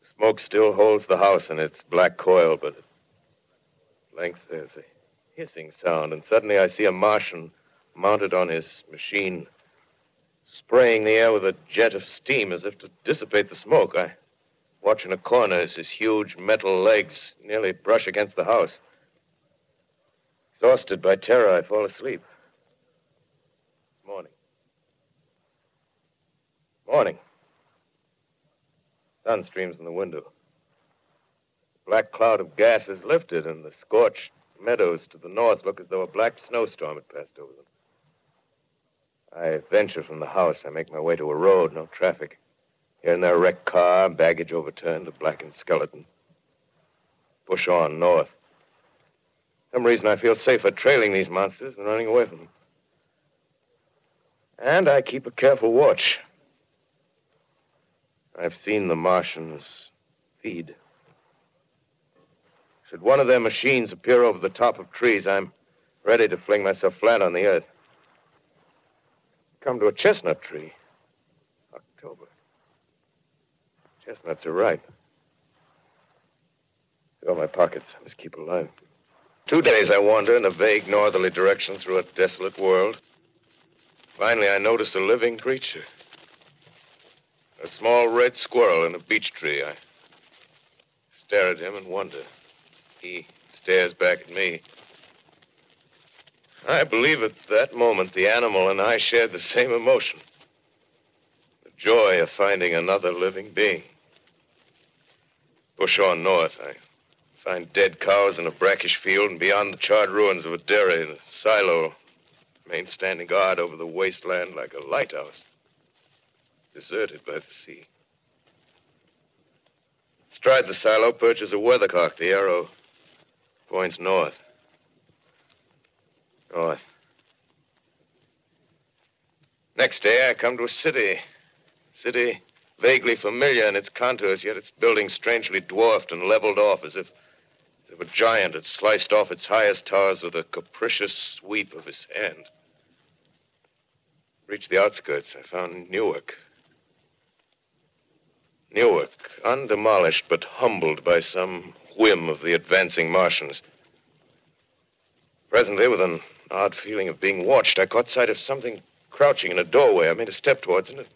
The smoke still holds the house in its black coil, but at length there's a hissing sound, and suddenly I see a Martian mounted on his machine, spraying the air with a jet of steam as if to dissipate the smoke. I watch in a corner as his huge metal legs nearly brush against the house. Exhausted by terror, I fall asleep. Morning. Morning. Sun streams in the window. The black cloud of gas is lifted, and the scorched meadows to the north look as though a black snowstorm had passed over them. I venture from the house. I make my way to a road, no traffic. Here and there, a wrecked car, baggage overturned, a blackened skeleton. Push on north. For some reason, I feel safer trailing these monsters than running away from them. And I keep a careful watch. I've seen the Martians feed. Should one of their machines appear over the top of trees, I'm ready to fling myself flat on the earth. Come to a chestnut tree. October. Chestnuts are ripe. Fill my pockets. I must keep alive. Two days I wander in a vague northerly direction through a desolate world. Finally, I noticed a living creature. A small red squirrel in a beech tree. I stare at him and wonder. He stares back at me. I believe at that moment the animal and I shared the same emotion. The joy of finding another living being. Push on north. I find dead cows in a brackish field and beyond the charred ruins of a dairy and a silo. Remain standing guard over the wasteland like a lighthouse. Deserted by the sea. Astride the silo perches a weathercock. The arrow points north. North. Next day, I come to a city. City vaguely familiar in its contours, yet its buildings strangely dwarfed and leveled off as if, as if a giant had sliced off its highest towers with a capricious sweep of his hand. Reached the outskirts, I found Newark. Newark, undemolished but humbled by some whim of the advancing Martians. Presently, with an odd feeling of being watched, I caught sight of something crouching in a doorway. I made a step towards it, and it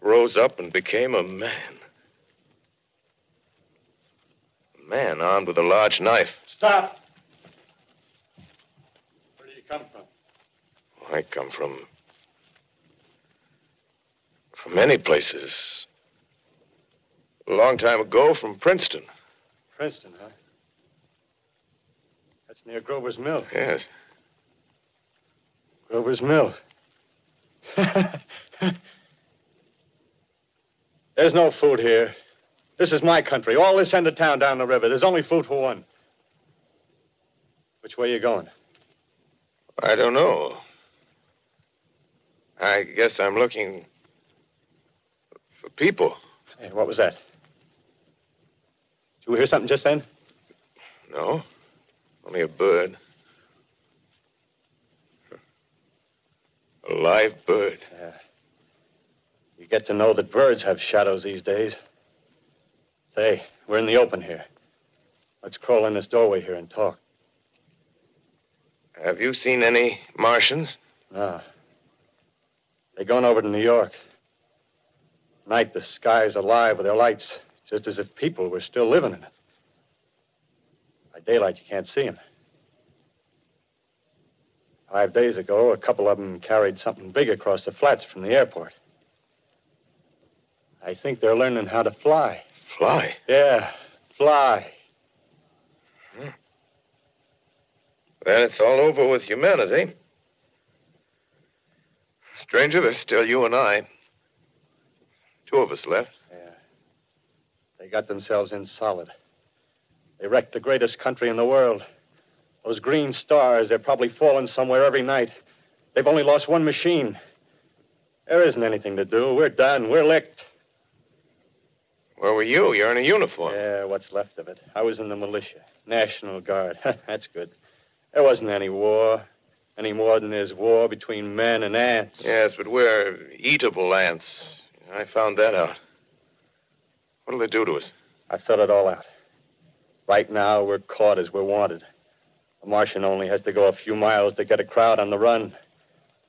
rose up and became a man. A man armed with a large knife. Stop! Where do you come from? Oh, I come from... from many places. A long time ago, from Princeton. Princeton, huh? Near Grover's Mill. Yes. Grover's Mill. There's no food here. This is my country. All this end of town down the river. There's only food for one. Which way are you going? I don't know. I guess I'm looking for people. Hey, what was that? Did you hear something just then? No. Only a bird. A live bird. Yeah. You get to know that birds have shadows these days. Say, we're in the open here. Let's crawl in this doorway here and talk. Have you seen any Martians? No. They're going over to New York. At night, the sky's alive with their lights, just as if people were still living in it. By daylight, you can't see them. Five days ago, a couple of them carried something big across the flats from the airport. I think they're learning how to fly. Fly? Yeah, fly. Hmm. Then it's all over with humanity. Stranger, there's still you and I. Two of us left. Yeah. They got themselves in solid. They wrecked the greatest country in the world. Those green stars, they're probably falling somewhere every night. They've only lost one machine. There isn't anything to do. We're done. We're licked. Where were you? You're in a uniform. Yeah, what's left of it. I was in the militia. National Guard. That's good. There wasn't any war. any more than there's war between men and ants. Yes, but we're eatable ants. I found that out. What'll they do to us? I thought it all out. Right now, we're caught as we're wanted. A Martian only has to go a few miles to get a crowd on the run.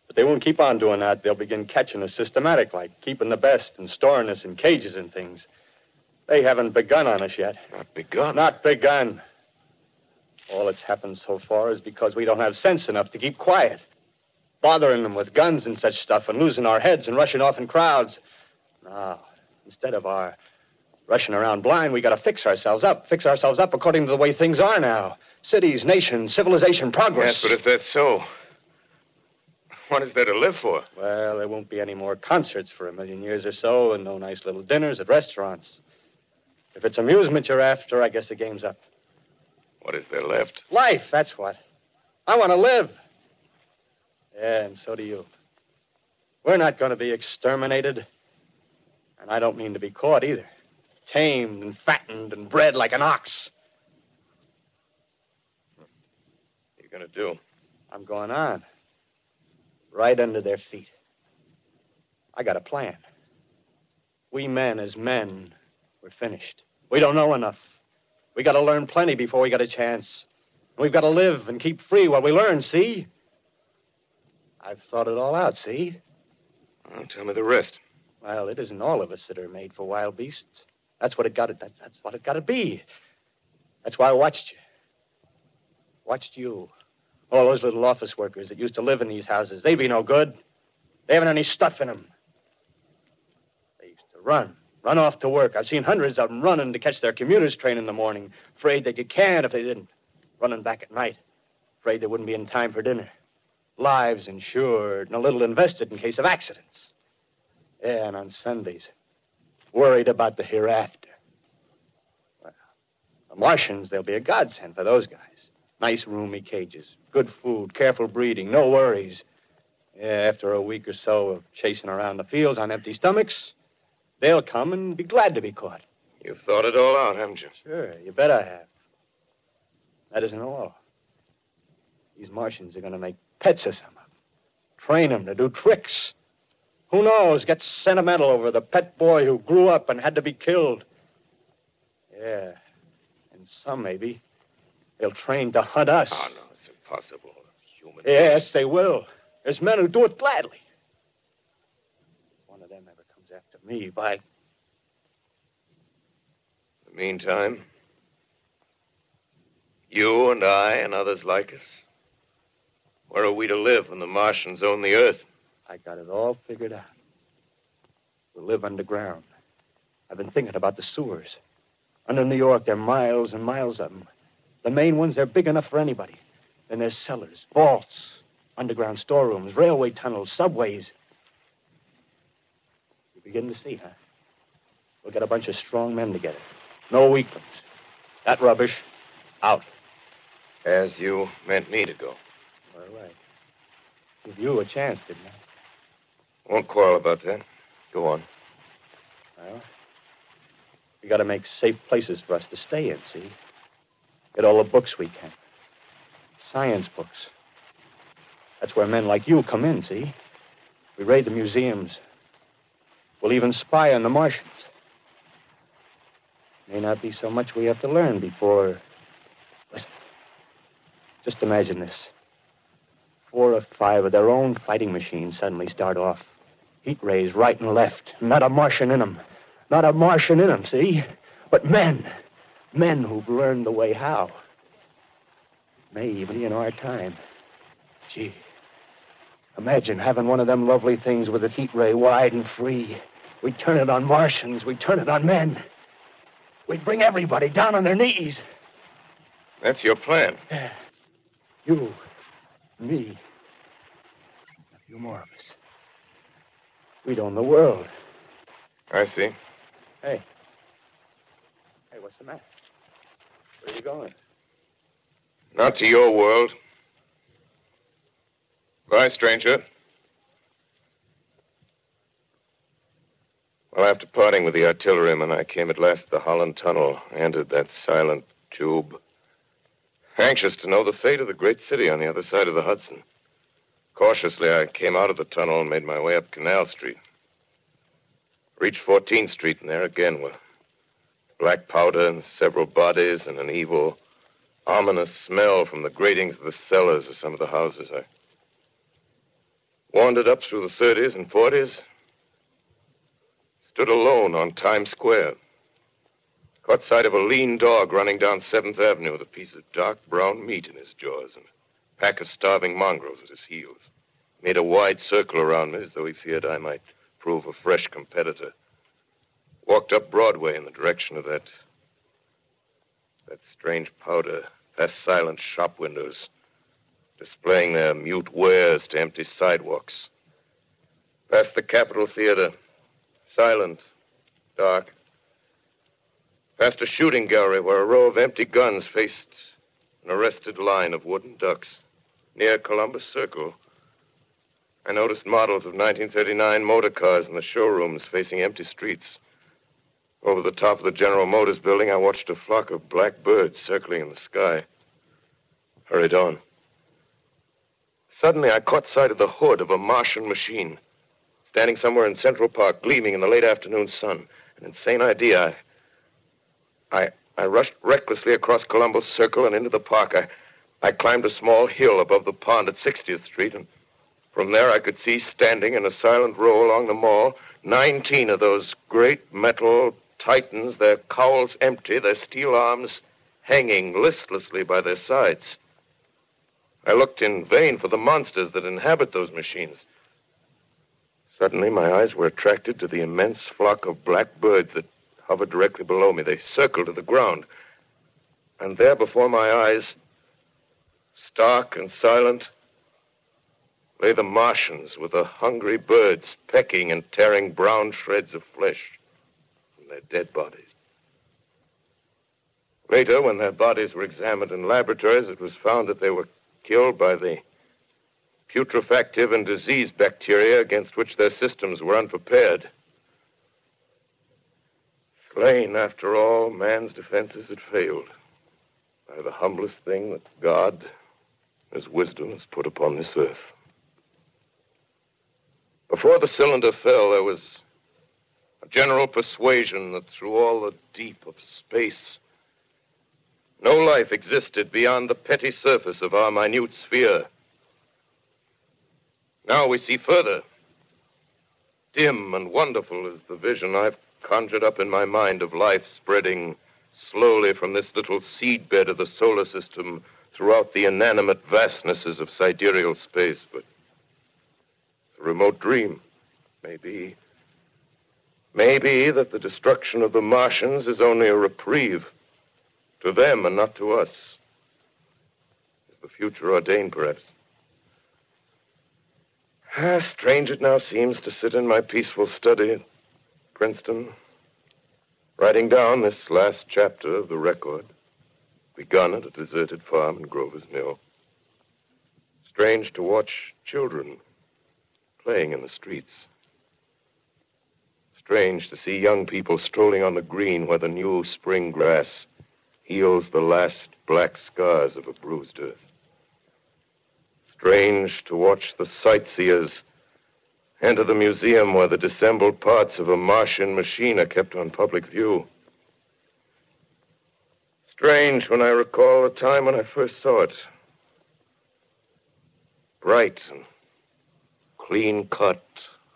But they won't keep on doing that. They'll begin catching us systematic, like keeping the best and storing us in cages and things. They haven't begun on us yet. Not begun? Not begun. All that's happened so far is because we don't have sense enough to keep quiet. Bothering them with guns and such stuff and losing our heads and rushing off in crowds. Now, instead of our rushing around blind, we got to fix ourselves up. Fix ourselves up according to the way things are now. Cities, nations, civilization, progress. Yes, but if that's so, what is there to live for? Well, there won't be any more concerts for a million years or so and no nice little dinners at restaurants. If it's amusement you're after, I guess the game's up. What is there left? Life, that's what. I want to live. Yeah, and so do you. We're not going to be exterminated. And I don't mean to be caught either. Tamed and fattened and bred like an ox. What are you going to do? I'm going on. Right under their feet. I got a plan. We men as men, we're finished. We don't know enough. We got to learn plenty before we got a chance. We've got to live and keep free while we learn, see? I've thought it all out, see? Well, tell me the rest. Well, it isn't all of us that are made for wild beasts. That's what it got to, that, that's what it got to be. That's why I watched you. Watched you. All those little office workers that used to live in these houses, they be no good. They haven't any stuff in them. They used to run, run off to work. I've seen hundreds of them running to catch their commuter's train in the morning, afraid they'd get canned if they didn't. Running back at night, afraid they wouldn't be in time for dinner. Lives insured and a little invested in case of accidents. Yeah, and on Sundays, worried about the hereafter. Well, the Martians, they'll be a godsend for those guys. Nice roomy cages, good food, careful breeding, no worries. Yeah, after a week or so of chasing around the fields on empty stomachs, they'll come and be glad to be caught. You've thought it all out, haven't you? Sure, you bet I have. That isn't all. These Martians are going to make pets of some of them. Train them to do tricks. Who knows, gets sentimental over the pet boy who grew up and had to be killed. Yeah, and some maybe. They'll train to hunt us. Oh, no, it's impossible. Human. Yes, beings. They will. There's men who do it gladly. If one of them ever comes after me, by... In the meantime, you and I and others like us, where are we to live when the Martians own the Earth? I got it all figured out. We'll live underground. I've been thinking about the sewers. Under New York, there are miles and miles of them. The main ones, they're big enough for anybody. Then there's cellars, vaults, underground storerooms, railway tunnels, subways. You begin to see, huh? We'll get a bunch of strong men together. No weaklings. That rubbish, out. As you meant me to go. All right. Give you a chance, didn't I? Won't quarrel about that. Go on. Well, we got to make safe places for us to stay in, see? Get all the books we can. Science books. That's where men like you come in, see? We raid the museums. We'll even spy on the Martians. May not be so much we have to learn before... Listen. Just imagine this. Four or five of their own fighting machines suddenly start off. Heat rays right and left. Not a Martian in them. Not a Martian in them, see? But men. Men who've learned the way how. May even be in our time. Gee. Imagine having one of them lovely things with a heat ray wide and free. We'd turn it on Martians. We'd turn it on men. We'd bring everybody down on their knees. That's your plan. Yeah. You... Me. A few more of us. We'd own the world. I see. Hey. Hey, what's the matter? Where are you going? Not to your world. Bye, stranger. Well, after parting with the artilleryman, I came at last to the Holland Tunnel, entered that silent tube. Anxious to know the fate of the great city on the other side of the Hudson. Cautiously, I came out of the tunnel and made my way up Canal Street. Reached fourteenth Street, and there again were black powder and several bodies and an evil, ominous smell from the gratings of the cellars of some of the houses. I wandered up through the thirties and forties, stood alone on Times Square, caught sight of a lean dog running down seventh Avenue with a piece of dark brown meat in his jaws and a pack of starving mongrels at his heels. He made a wide circle around me as though he feared I might prove a fresh competitor. Walked up Broadway in the direction of that, that strange powder, past silent shop windows, displaying their mute wares to empty sidewalks. Past the Capitol Theater, silent, dark. Past a shooting gallery where a row of empty guns faced an arrested line of wooden ducks. Near Columbus Circle, I noticed models of nineteen thirty-nine motor cars in the showrooms facing empty streets. Over the top of the General Motors building, I watched a flock of black birds circling in the sky. Hurried on. Suddenly, I caught sight of the hood of a Martian machine, standing somewhere in Central Park, gleaming in the late afternoon sun. An insane idea. I, I, I rushed recklessly across Columbus Circle and into the park. I, I climbed a small hill above the pond at sixtieth Street, and from there I could see, standing in a silent row along the mall, nineteen of those great metal titans, their cowls empty, their steel arms hanging listlessly by their sides. I looked in vain for the monsters that inhabit those machines. Suddenly, my eyes were attracted to the immense flock of black birds that hovered directly below me. They circled to the ground. And there before my eyes, stark and silent, lay the Martians with the hungry birds pecking and tearing brown shreds of flesh from their dead bodies. Later, when their bodies were examined in laboratories, it was found that they were killed by the putrefactive and disease bacteria against which their systems were unprepared. Slain, after all, man's defenses had failed by the humblest thing that God, His wisdom, has put upon this earth. Before the cylinder fell, there was a general persuasion that through all the deep of space, no life existed beyond the petty surface of our minute sphere. Now we see further. Dim and wonderful is the vision I've conjured up in my mind of life spreading slowly from this little seedbed of the solar system throughout the inanimate vastnesses of sidereal space. But it's a remote dream. Maybe, maybe that the destruction of the Martians is only a reprieve to them and not to us. Is the future ordained, perhaps? Ah, strange it now seems to sit in my peaceful study at Princeton, writing down this last chapter of the record, begun at a deserted farm in Grover's Mill. Strange to watch children playing in the streets. Strange to see young people strolling on the green where the new spring grass heals the last black scars of a bruised earth. Strange to watch the sightseers enter the museum where the dissembled parts of a Martian machine are kept on public view. Strange when I recall the time when I first saw it. Bright and clean-cut,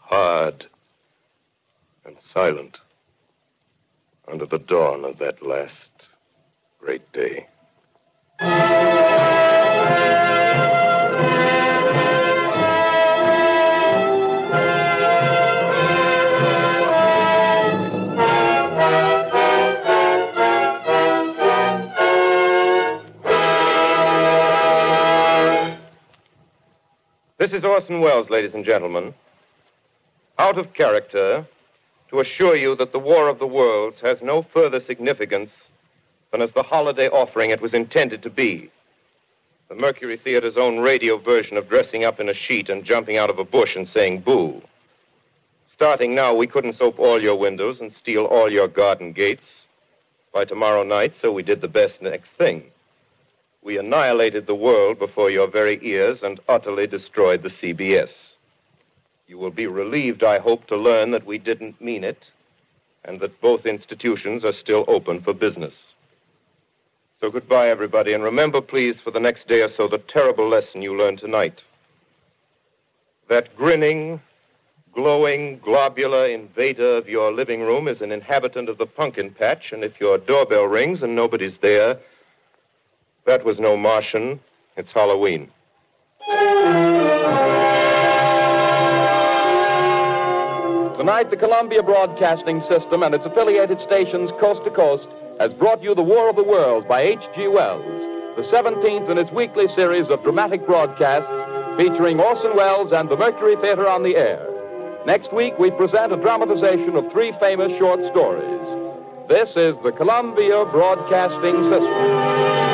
hard and silent under the dawn of that last great day. This is Orson Welles, ladies and gentlemen, out of character, to assure you that the War of the Worlds has no further significance than as the holiday offering it was intended to be. The Mercury Theater's own radio version of dressing up in a sheet and jumping out of a bush and saying boo. Starting now, we couldn't soap all your windows and steal all your garden gates by tomorrow night, so we did the best next thing. we annihilated the world before your very ears and utterly destroyed the C B S. You will be relieved, I hope, to learn that we didn't mean it and that both institutions are still open for business. So goodbye, everybody, and remember, please, for the next day or so, the terrible lesson you learned tonight. That grinning, glowing, globular invader of your living room is an inhabitant of the pumpkin patch, and if your doorbell rings and nobody's there, that was no Martian. It's Halloween. Tonight, the Columbia Broadcasting System and its affiliated stations coast to coast has brought you The War of the Worlds by H G Wells, the seventeenth in its weekly series of dramatic broadcasts featuring Orson Welles and the Mercury Theater on the air. Next week, we present a dramatization of three famous short stories. This is the Columbia Broadcasting System.